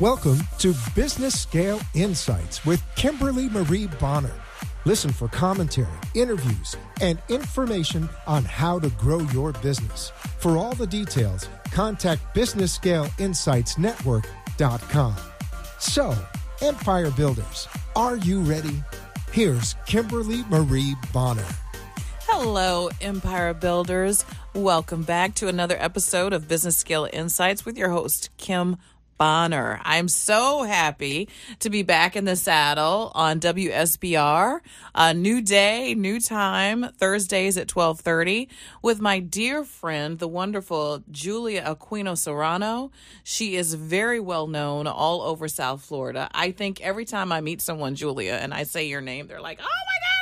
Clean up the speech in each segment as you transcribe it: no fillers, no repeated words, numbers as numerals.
Welcome to Business Scale Insights with Kimberly Marie Bonner. Listen for commentary, interviews, and information on how to grow your business. For all the details, contact BusinessScaleInsightsNetwork.com. So, empire builders, are you ready? Here's Kimberly Marie Bonner. Hello, empire builders. Welcome back to another episode of Business Scale Insights with your host, Kim Bonner. I'm so happy to be back in the saddle on WSBR, a new day, new time, Thursdays at 12:30 with my dear friend, the wonderful Julia Aquino Serrano. She is very well known all over South Florida. I think every time I meet someone, Julia, and I say your name, they're like, oh my God.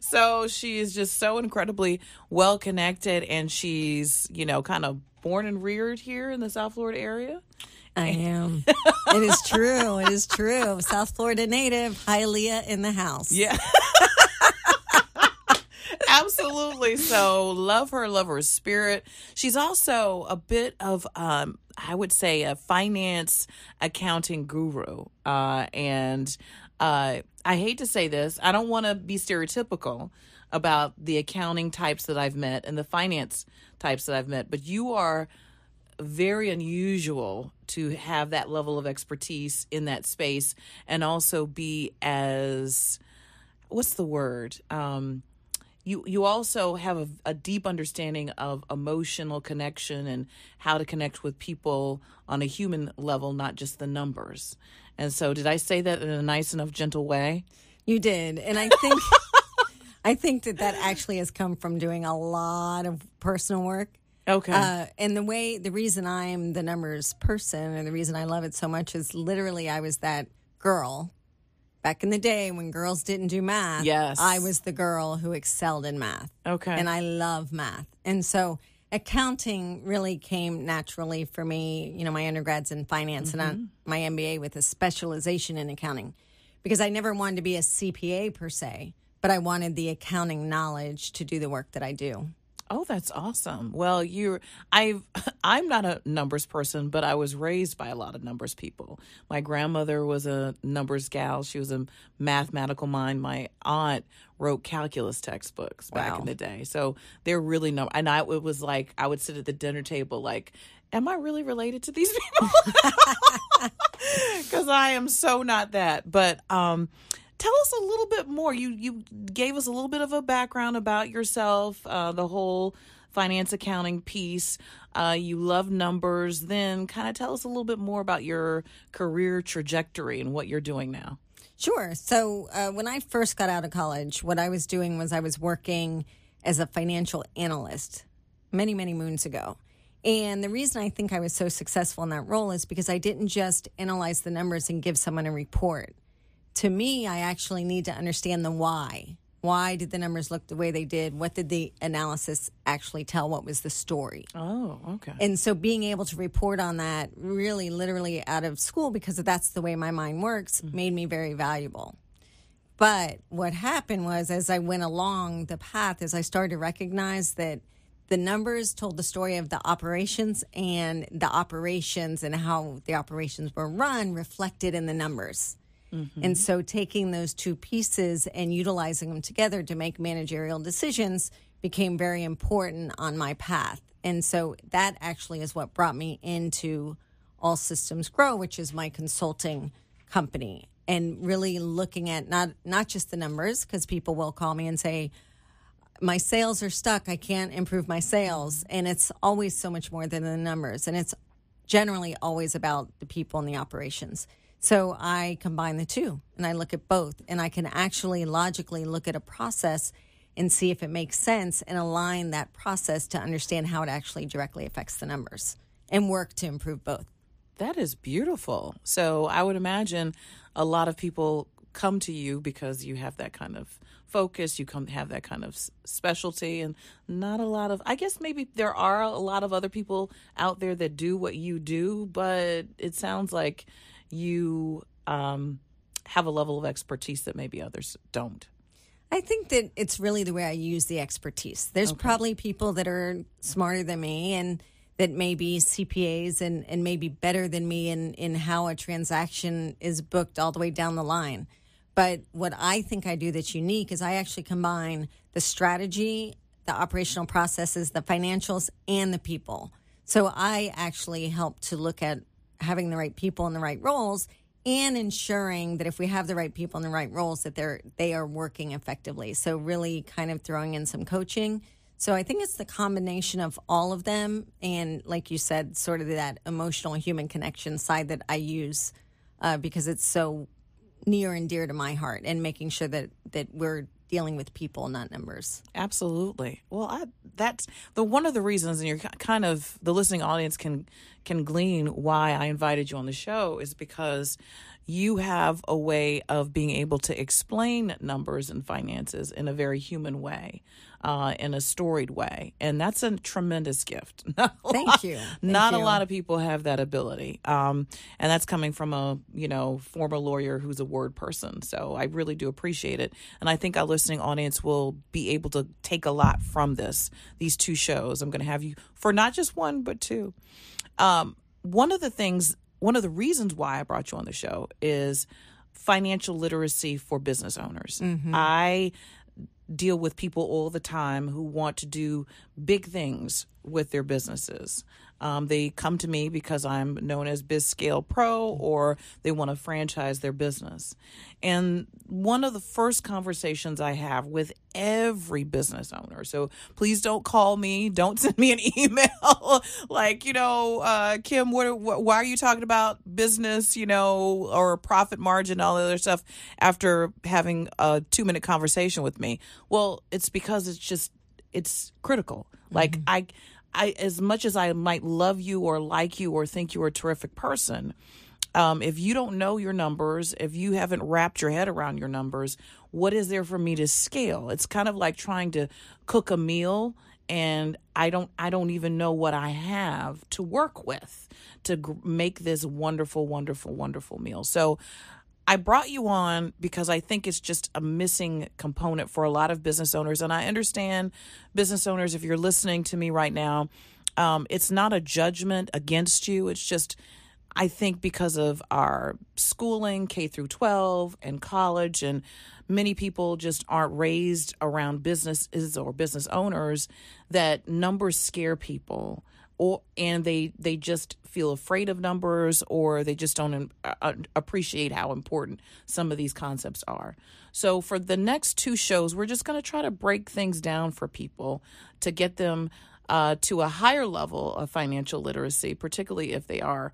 So she is just so incredibly well connected, and she's, you know, kind of born and reared here in the South Florida area. I am. It is true. It is true. South Florida native, Hialeah in the house. Yeah. Absolutely. So love her spirit. She's also a bit of, I would say, a finance accounting guru. I hate to say this. I don't want to be stereotypical about the accounting types that I've met and the finance types that I've met, but you are very unusual to have that level of expertise in that space and also be as, what's the word? You also have a deep understanding of emotional connection and how to connect with people on a human level, not just the numbers. And so did I say that in a nice enough, gentle way? You did. And I think I think that actually has come from doing a lot of personal work. Okay. And the reason I'm the numbers person and the reason I love it so much is literally I was that girl. Back in the day when girls didn't do math, yes. I was the girl who excelled in math. Okay. And I love math. And so accounting really came naturally for me. You know, my undergrad's in finance and my MBA with a specialization in accounting, because I never wanted to be a CPA per se, but I wanted the accounting knowledge to do the work that I do. Oh, that's awesome. Well, I'm not a numbers person, but I was raised by a lot of numbers people. My grandmother was a numbers gal. She was a mathematical mind. My aunt wrote calculus textbooks back in the day. So they're really and it was like I would sit at the dinner table like, am I really related to these people? Because I am so not that. But tell us a little bit more. You gave us a little bit of a background about yourself, the whole finance accounting piece. You love numbers. Then kind of tell us a little bit more about your career trajectory and what you're doing now. Sure. So when I first got out of college, what I was doing was I was working as a financial analyst many, many moons ago. And the reason I think I was so successful in that role is because I didn't just analyze the numbers and give someone a report. To me, I actually need to understand the why. Why did the numbers look the way they did? What did the analysis actually tell? What was the story? Oh, okay. And so being able to report on that really literally out of school, because that's the way my mind works, made me very valuable. But what happened was as I went along the path, as I started to recognize that the numbers told the story of the operations and how the operations were run reflected in the numbers. Mm-hmm. And so taking those two pieces and utilizing them together to make managerial decisions became very important on my path. And so that actually is what brought me into All Systems Grow, which is my consulting company, and really looking at not just the numbers, because people will call me and say, my sales are stuck, I can't improve my sales. And it's always so much more than the numbers. And it's generally always about the people and the operations. So I combine the two, and I look at both, and I can actually logically look at a process and see if it makes sense and align that process to understand how it actually directly affects the numbers and work to improve both. That is beautiful. So I would imagine a lot of people come to you because you have that kind of focus, have that kind of specialty, and not a lot of, I guess maybe there are a lot of other people out there that do what you do, but it sounds like you have a level of expertise that maybe others don't. I think that it's really the way I use the expertise. There's probably people that are smarter than me and that may be CPAs and maybe better than me in how a transaction is booked all the way down the line. But what I think I do that's unique is I actually combine the strategy, the operational processes, the financials, and the people. So I actually help to look at having the right people in the right roles and ensuring that if we have the right people in the right roles, that they are working effectively. So really kind of throwing in some coaching. So I think it's the combination of all of them and, like you said, sort of that emotional human connection side that I use because it's so near and dear to my heart, and making sure that we're dealing with people, not numbers. Absolutely. Well, that's one of the reasons, and you're kind of, the listening audience can glean why I invited you on the show, is because you have a way of being able to explain numbers and finances in a very human way, in a storied way. And that's a tremendous gift. Thank you. A lot of people have that ability. And that's coming from a, former lawyer who's a word person. So I really do appreciate it. And I think our listening audience will be able to take a lot from these two shows. I'm going to have you for not just one, but two. One of the reasons why I brought you on the show is financial literacy for business owners. Mm-hmm. I deal with people all the time who want to do big things with their businesses. They come to me because I'm known as BizScale Pro, or they want to franchise their business. And one of the first conversations I have with every business owner, so please don't call me, don't send me an email Kim, why are you talking about business, or profit margin, all the other stuff after having a 2-minute conversation with me? Well, it's because it's critical. Like, I, as much as I might love you or like you or think you're a terrific person, if you don't know your numbers, if you haven't wrapped your head around your numbers, what is there for me to scale? It's kind of like trying to cook a meal, and I don't even know what I have to work with to make this wonderful, wonderful, wonderful meal. So I brought you on because I think it's just a missing component for a lot of business owners. And I understand, business owners, if you're listening to me right now, it's not a judgment against you. It's just, I think because of our schooling, K through 12 and college, and many people just aren't raised around businesses or business owners, that numbers scare people. And they just feel afraid of numbers, or they just don't appreciate how important some of these concepts are. So for the next two shows, we're just going to try to break things down for people to get them to a higher level of financial literacy, particularly if they are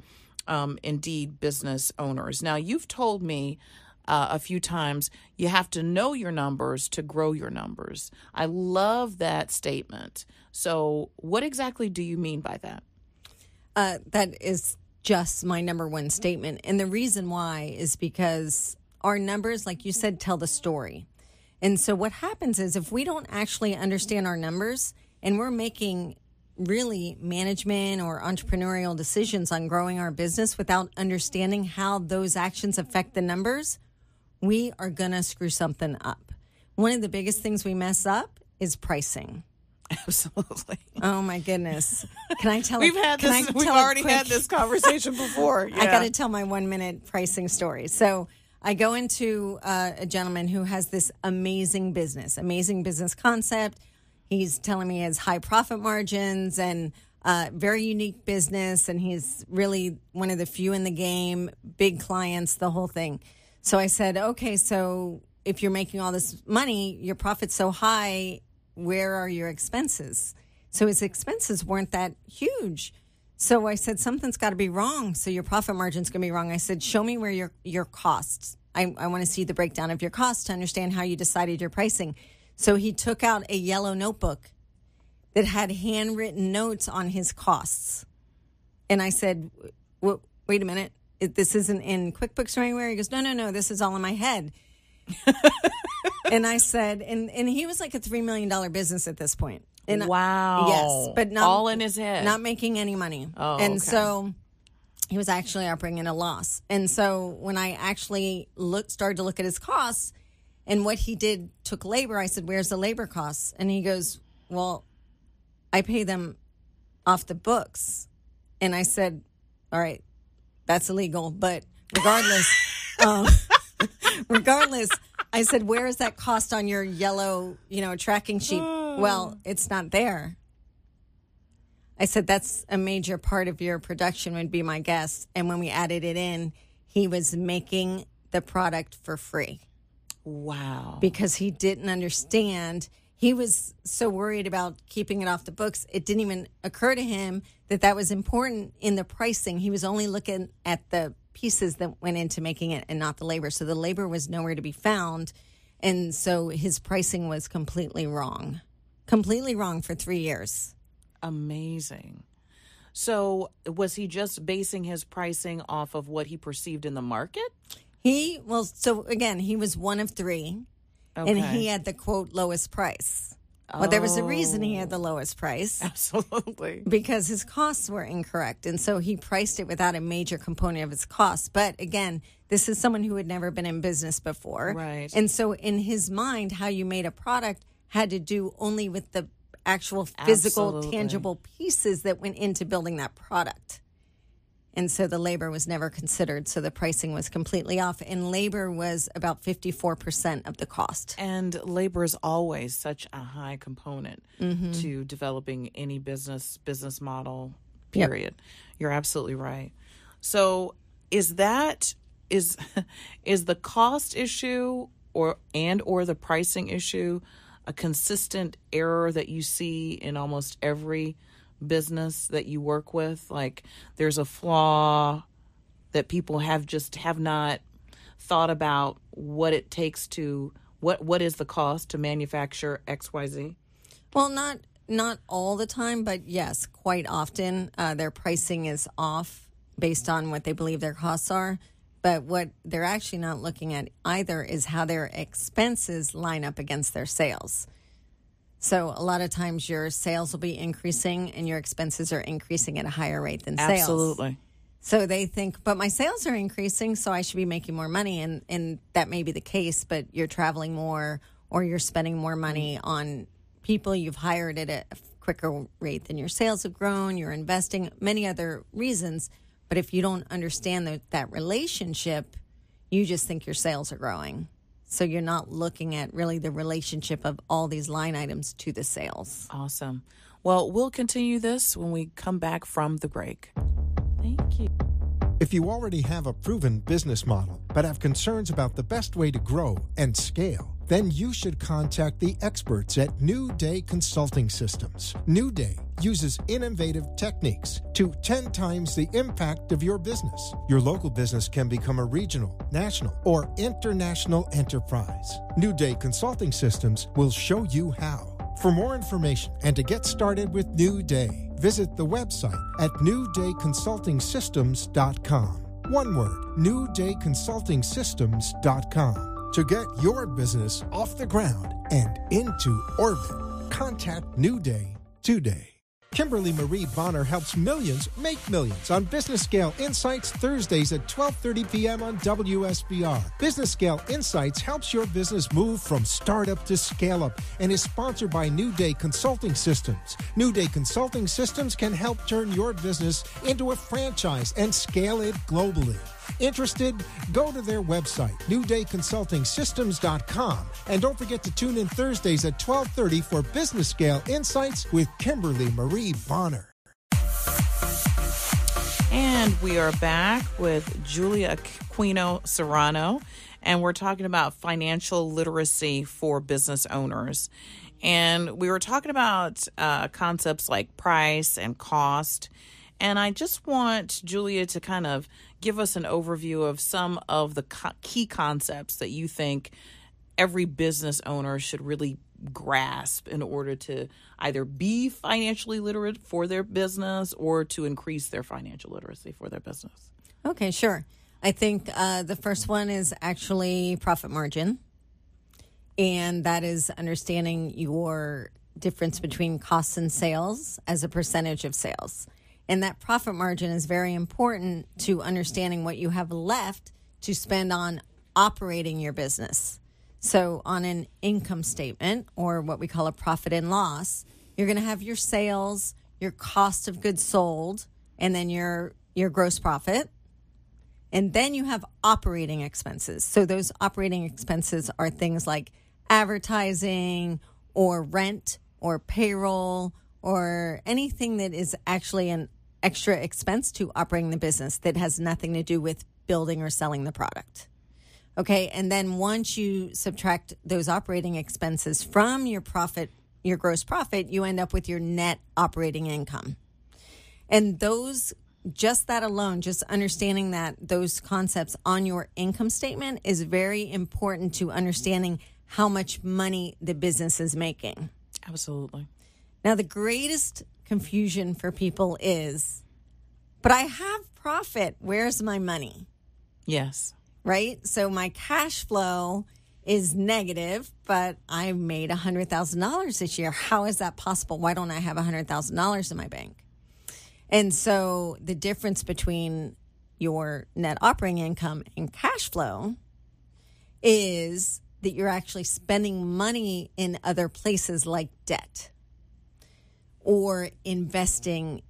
indeed business owners. Now, you've told me a few times, you have to know your numbers to grow your numbers. I love that statement. So what exactly do you mean by that? That is just my number one statement. And the reason why is because our numbers, like you said, tell the story. And so what happens is, if we don't actually understand our numbers and we're making really management or entrepreneurial decisions on growing our business without understanding how those actions affect the numbers, we are going to screw something up. One of the biggest things we mess up is pricing. Absolutely. Oh, my goodness. Can I tell We've already had this conversation before. Yeah. I got to tell my 1-minute pricing story. So I go into a gentleman who has this amazing business concept. He's telling me he has high profit margins and very unique business, and he's really one of the few in the game, big clients, the whole thing. So I said, okay, so if you're making all this money, your profit's so high, where are your expenses? So his expenses weren't that huge. So I said, something's got to be wrong. So your profit margin's going to be wrong. I said, show me where your costs. I want to see the breakdown of your costs to understand how you decided your pricing. So he took out a yellow notebook that had handwritten notes on his costs. And I said, wait a minute, this isn't in QuickBooks or anywhere? He goes, no, this is all in my head. And I said, and he was like a $3 million business at this point. And wow. Yes, but not all in his head. Not making any money. Oh, and okay. So he was actually operating at a loss. And so when I actually started to look at his costs, and what he did took labor. I said, where's the labor costs? And he goes, well, I pay them off the books. And I said, all right, that's illegal. But regardless, I said, where is that cost on your yellow, tracking sheet? Well, it's not there. I said, that's a major part of your production, would be my guess. And when we added it in, he was making the product for free. Wow. Because he didn't understand. He was so worried about keeping it off the books, it didn't even occur to him that was important in the pricing. He was only looking at the pieces that went into making it and not the labor. So the labor was nowhere to be found. And so his pricing was completely wrong. Completely wrong for 3 years. Amazing. So was he just basing his pricing off of what he perceived in the market? He was one of three, okay, and he had the, quote, lowest price. Oh. Well, there was a reason he had the lowest price. Absolutely. Because his costs were incorrect, and so he priced it without a major component of his costs. But, again, this is someone who had never been in business before. Right. And so in his mind, how you made a product had to do only with the actual physical, absolutely, tangible pieces that went into building that product. And so the labor was never considered, so the pricing was completely off. And labor was about 54% of the cost. And labor is always such a high component, mm-hmm, to developing any business model, period. Yep. You're absolutely right. So is the cost issue or the pricing issue a consistent error that you see in almost every business that you work with? Like, there's a flaw that people have not thought about what it takes to what is the cost to manufacture XYZ? Well, not all the time, but yes, quite often their pricing is off based on what they believe their costs are. But what they're actually not looking at either is how their expenses line up against their sales. So a lot of times your sales will be increasing and your expenses are increasing at a higher rate than sales. Absolutely. So they think, but my sales are increasing, so I should be making more money. And that may be the case, but you're traveling more or you're spending more money on people you've hired at a quicker rate than your sales have grown. You're investing, many other reasons. But if you don't understand that relationship, you just think your sales are growing. So you're not looking at really the relationship of all these line items to the sales. Awesome. Well, we'll continue this when we come back from the break. Thank you. If you already have a proven business model but have concerns about the best way to grow and scale, then you should contact the experts at New Day Consulting Systems. New Day uses innovative techniques to 10 times the impact of your business. Your local business can become a regional, national, or international enterprise. New Day Consulting Systems will show you how. For more information and to get started with New Day, visit the website at newdayconsultingsystems.com. One word, newdayconsultingsystems.com. To get your business off the ground and into orbit, contact New Day today. Kimberly Marie Bonner helps millions make millions on Business Scale Insights Thursdays at 12:30 p.m. on WSBR. Business Scale Insights helps your business move from startup to scale-up and is sponsored by New Day Consulting Systems. New Day Consulting Systems can help turn your business into a franchise and scale it globally. Interested? Go to their website, newdayconsultingsystems.com. And don't forget to tune in Thursdays at 12:30 for Business Scale Insights with Kimberly Marie Bonner. And we are back with Julia Aquino Serrano, and we're talking about financial literacy for business owners. And we were talking about concepts like price and cost. And I just want Julia to kind of give us an overview of some of the key concepts that you think every business owner should really grasp in order to either be financially literate for their business or to increase their financial literacy for their business. Okay, sure. I think the first one is actually profit margin. And that is understanding your difference between costs and sales as a percentage of sales. And that profit margin is very important to understanding what you have left to spend on operating your business. So on an income statement, or what we call a profit and loss, you're going to have your sales, your cost of goods sold, and then your gross profit. And then you have operating expenses. So those operating expenses are things like advertising or rent or payroll or anything that is actually an extra expense to operating the business that has nothing to do with building or selling the product. Okay, and then once you subtract those operating expenses from your profit, your gross profit, you end up with your net operating income. And those, just that alone, just understanding that those concepts on your income statement is very important to understanding how much money the business is making. Absolutely. Now, the greatest confusion for people is, but I have profit, where's my money? Yes. Right? So my cash flow is negative, but I made $100,000 this year. How is that possible? Why don't I have $100,000 in my bank? And so the difference between your net operating income and cash flow is that you're actually spending money in other places like debt or investing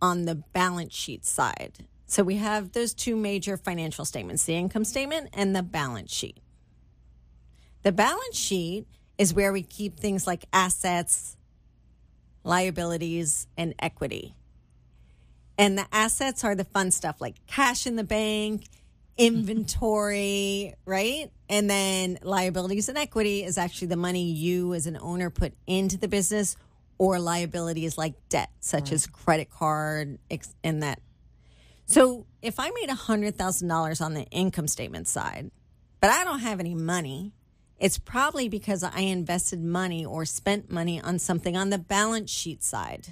on the balance sheet side. So we have those two major financial statements, the income statement and the balance sheet. The balance sheet is where we keep things like assets, liabilities, and equity. And the assets are the fun stuff like cash in the bank, inventory, right? And then liabilities and equity is actually the money you as an owner put into the business, or liabilities like debt, such as credit card and that. So if I made $100,000 on the income statement side, but I don't have any money, it's probably because I invested money or spent money on something on the balance sheet side.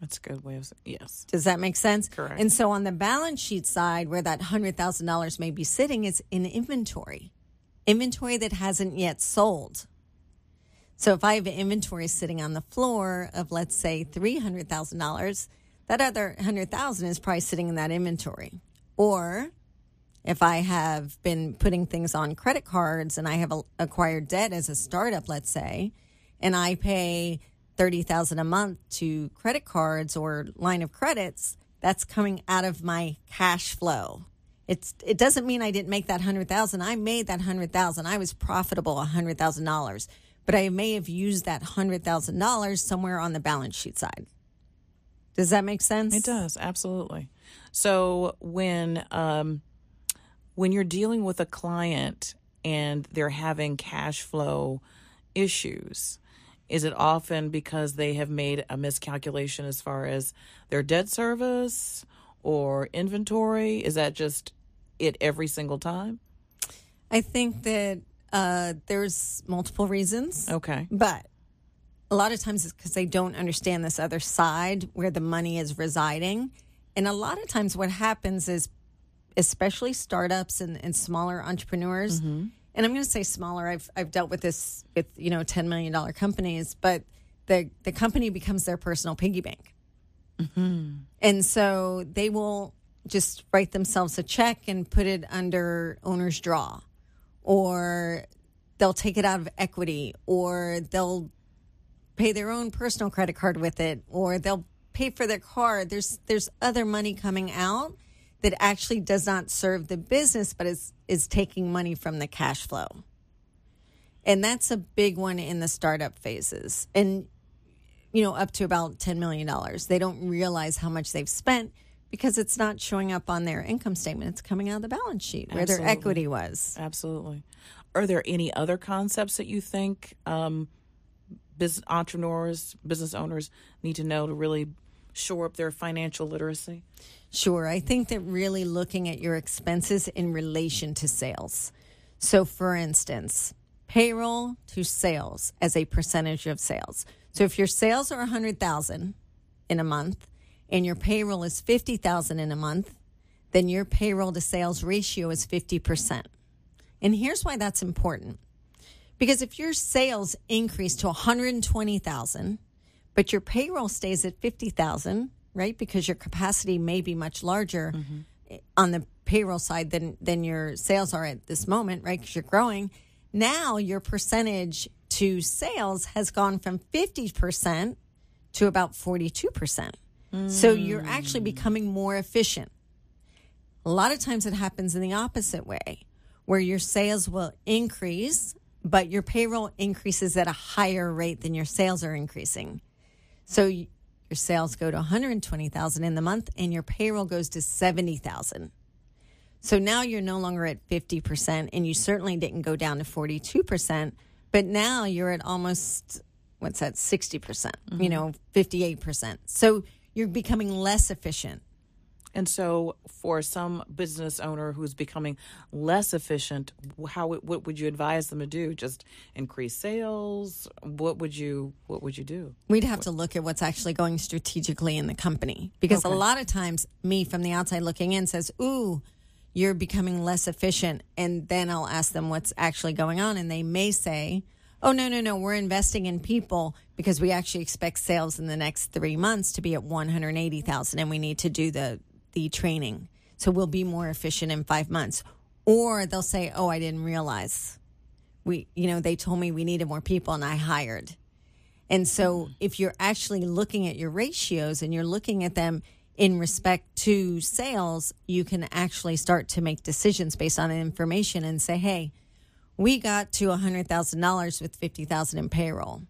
That's a good way of saying, yes. Does that make sense? Correct. And so on the balance sheet side, where that $100,000 may be sitting, is in inventory. Inventory that hasn't yet sold. So if I have inventory sitting on the floor of, let's say, $300,000, that other $100,000 is probably sitting in that inventory. Or if I have been putting things on credit cards and I have acquired debt as a startup, let's say, and I pay $30,000 a month to credit cards or line of credits, that's coming out of my cash flow. It doesn't mean I didn't make that $100,000. I made that $100,000. I was profitable $100,000, but I may have used that $100,000 somewhere on the balance sheet side. Does that make sense? It does, absolutely. So when you're dealing with a client and they're having cash flow issues, is it often because they have made a miscalculation as far as their debt service or inventory? Is that just it every single time? I think that there's multiple reasons. Okay. But a lot of times it's because they don't understand this other side where the money is residing. And a lot of times what happens is, especially startups and smaller entrepreneurs, and I'm going to say smaller. I've dealt with this with, $10 million companies, but the company becomes their personal piggy bank. Mm-hmm. And so they will just write themselves a check and put it under owner's draw, or they'll take it out of equity, or they'll pay their own personal credit card with it, or they'll pay for their car. There's other money coming out that actually does not serve the business, but is taking money from the cash flow. And that's a big one in the startup phases. And, up to about $10 million. They don't realize how much they've spent because it's not showing up on their income statement. It's coming out of the balance sheet where their equity was. Absolutely. Are there any other concepts that you think business owners need to know to really shore up their financial literacy? Sure. I think that really looking at your expenses in relation to sales. So, for instance, payroll to sales as a percentage of sales. So if your sales are $100,000 in a month and your payroll is $50,000 in a month, then your payroll to sales ratio is 50%. And here's why that's important. Because if your sales increase to $120,000, but your payroll stays at $50,000, right? Because your capacity may be much larger on the payroll side than your sales are at this moment, right? Because you're growing. Now your percentage to sales has gone from 50% to about 42%. So you're actually becoming more efficient. A lot of times it happens in the opposite way, where your sales will increase, but your payroll increases at a higher rate than your sales are increasing. So your sales go to $120,000 in the month, and your payroll goes to $70,000. So now you're no longer at 50%, and you certainly didn't go down to 42%, but now you're at almost, 60%, you know, 58%. So you're becoming less efficient. And so for some business owner who's becoming less efficient, what would you advise them to do? Just increase sales? What would you do? We'd have to look at what's actually going strategically in the company, because a lot of times me from the outside looking in says, "Ooh, you're becoming less efficient." And then I'll ask them what's actually going on, and they may say, "Oh, no, we're investing in people because we actually expect sales in the next 3 months to be at 180,000 and we need to do the training. So we'll be more efficient in 5 months." Or they'll say, "Oh, I didn't realize. They told me we needed more people and I hired." And so if you're actually looking at your ratios and you're looking at them in respect to sales, you can actually start to make decisions based on information and say, "Hey, we got to $100,000 with $50,000 in payroll.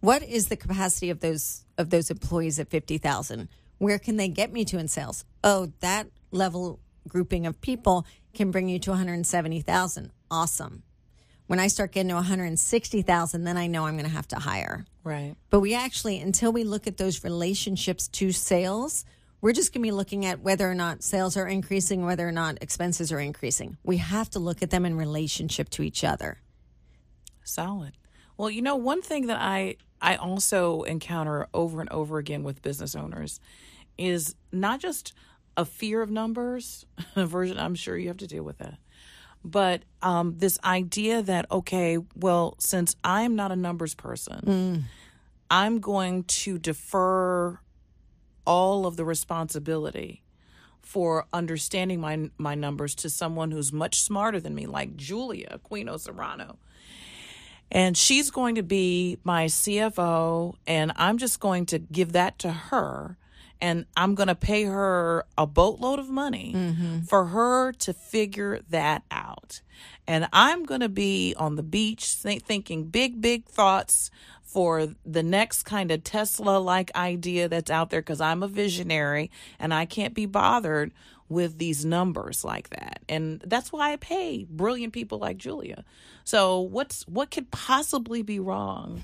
What is the capacity of those employees at $50,000? Where can they get me to in sales? Oh, that level grouping of people can bring you to $170,000. Awesome. When I start getting to $160,000, then I know I'm going to have to hire." Right. But we actually, until we look at those relationships to sales, we're just going to be looking at whether or not sales are increasing, whether or not expenses are increasing. We have to look at them in relationship to each other. Solid. Well, one thing that I also encounter over and over again with business owners is not just a fear of numbers, I'm sure you have to deal with that, but this idea that, since I'm not a numbers person, I'm going to defer all of the responsibility for understanding my numbers to someone who's much smarter than me, like Julia Aquino Serrano. And she's going to be my CFO, and I'm just going to give that to her, and I'm going to pay her a boatload of money for her to figure that out. And I'm going to be on the beach thinking big thoughts for the next kind of Tesla-like idea that's out there, because I'm a visionary and I can't be bothered with these numbers like that. And that's why I pay brilliant people like Julia. So what could possibly be wrong?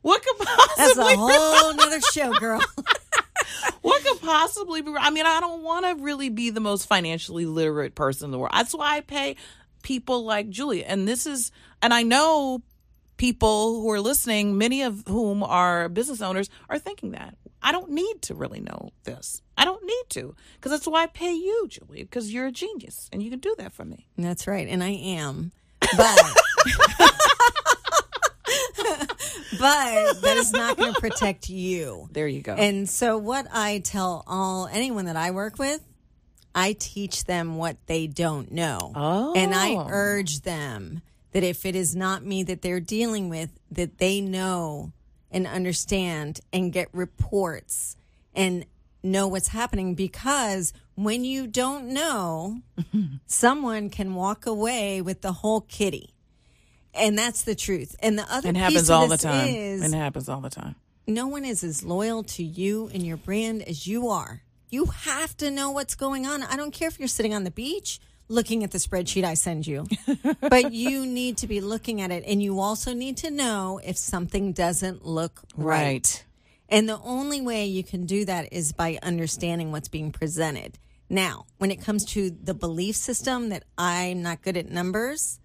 What could possibly be wrong? That's a whole nother show, girl. What could possibly be wrong? I mean, I don't want to really be the most financially literate person in the world. That's why I pay people like Julia. And I know people who are listening, many of whom are business owners, are thinking that. I don't need to really know this. I don't need to, because that's why I pay you, Julia, because you're a genius and you can do that for me. That's right. And I am. But that is not going to protect you. There you go. And so what I tell anyone that I work with, I teach them what they don't know. Oh. And I urge them that if it is not me that they're dealing with, that they know and understand and get reports and know what's happening. Because when you don't know, someone can walk away with the whole kitty. And that's the truth. And the other piece of this is... It happens all the time. No one is as loyal to you and your brand as you are. You have to know what's going on. I don't care if you're sitting on the beach looking at the spreadsheet I send you, but you need to be looking at it. And you also need to know if something doesn't look right. And the only way you can do that is by understanding what's being presented. Now, when it comes to the belief system that I'm not good at numbers,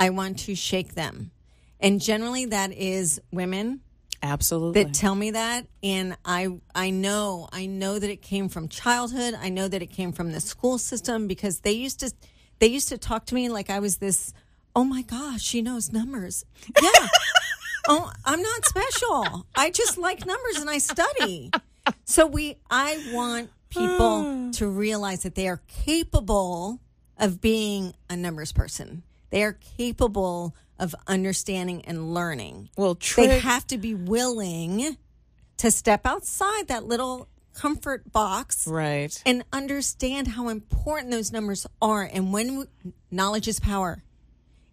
I want to shake them. And generally that is women. Absolutely. That tell me that. And I know that it came from childhood. I know that it came from the school system, because they used to talk to me like I was this, "Oh my gosh, she knows numbers." Yeah. Oh, I'm not special. I just like numbers and I study. So I want people to realize that they are capable of being a numbers person. They are capable of understanding and learning. Well, they have to be willing to step outside that little comfort box, right, and understand how important those numbers are. And when knowledge is power,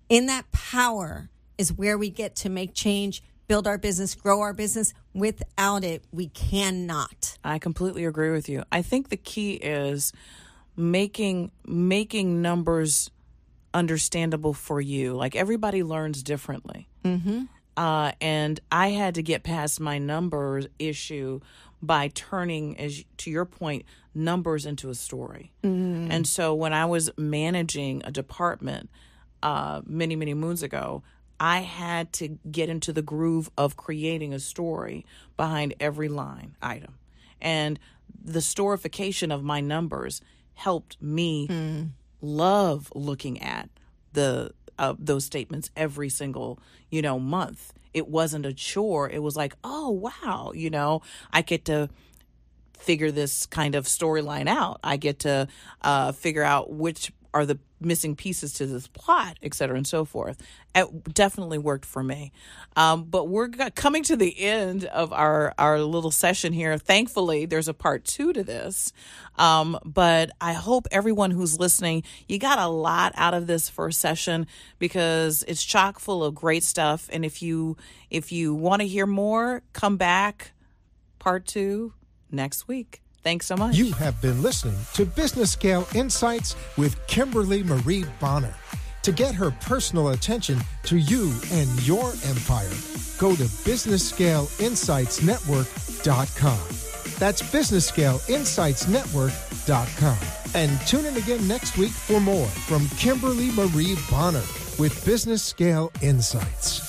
in that power is where we get to make change, build our business, grow our business. Without it, we cannot. I completely agree with you. I think the key is making numbers understandable for you. Like, everybody learns differently. Mm-hmm. And I had to get past my numbers issue by turning, as to your point, numbers into a story. Mm-hmm. And so when I was managing a department many, many moons ago, I had to get into the groove of creating a story behind every line item. And the storification of my numbers helped me love looking at those statements every single, month. It wasn't a chore. It was like, oh, wow, I get to figure this kind of storyline out. I get to figure out which are the missing pieces to this plot, et cetera, and so forth. It definitely worked for me. But we're coming to the end of our little session here. Thankfully, there's a part two to this. But I hope everyone who's listening, you got a lot out of this first session because it's chock full of great stuff. And if you want to hear more, come back. Part two next week. Thanks so much. You have been listening to Business Scale Insights with Kimberly Marie Bonner. To get her personal attention to you and your empire, go to BusinessScaleInsightsNetwork.com. That's BusinessScaleInsightsNetwork.com. And tune in again next week for more from Kimberly Marie Bonner with Business Scale Insights.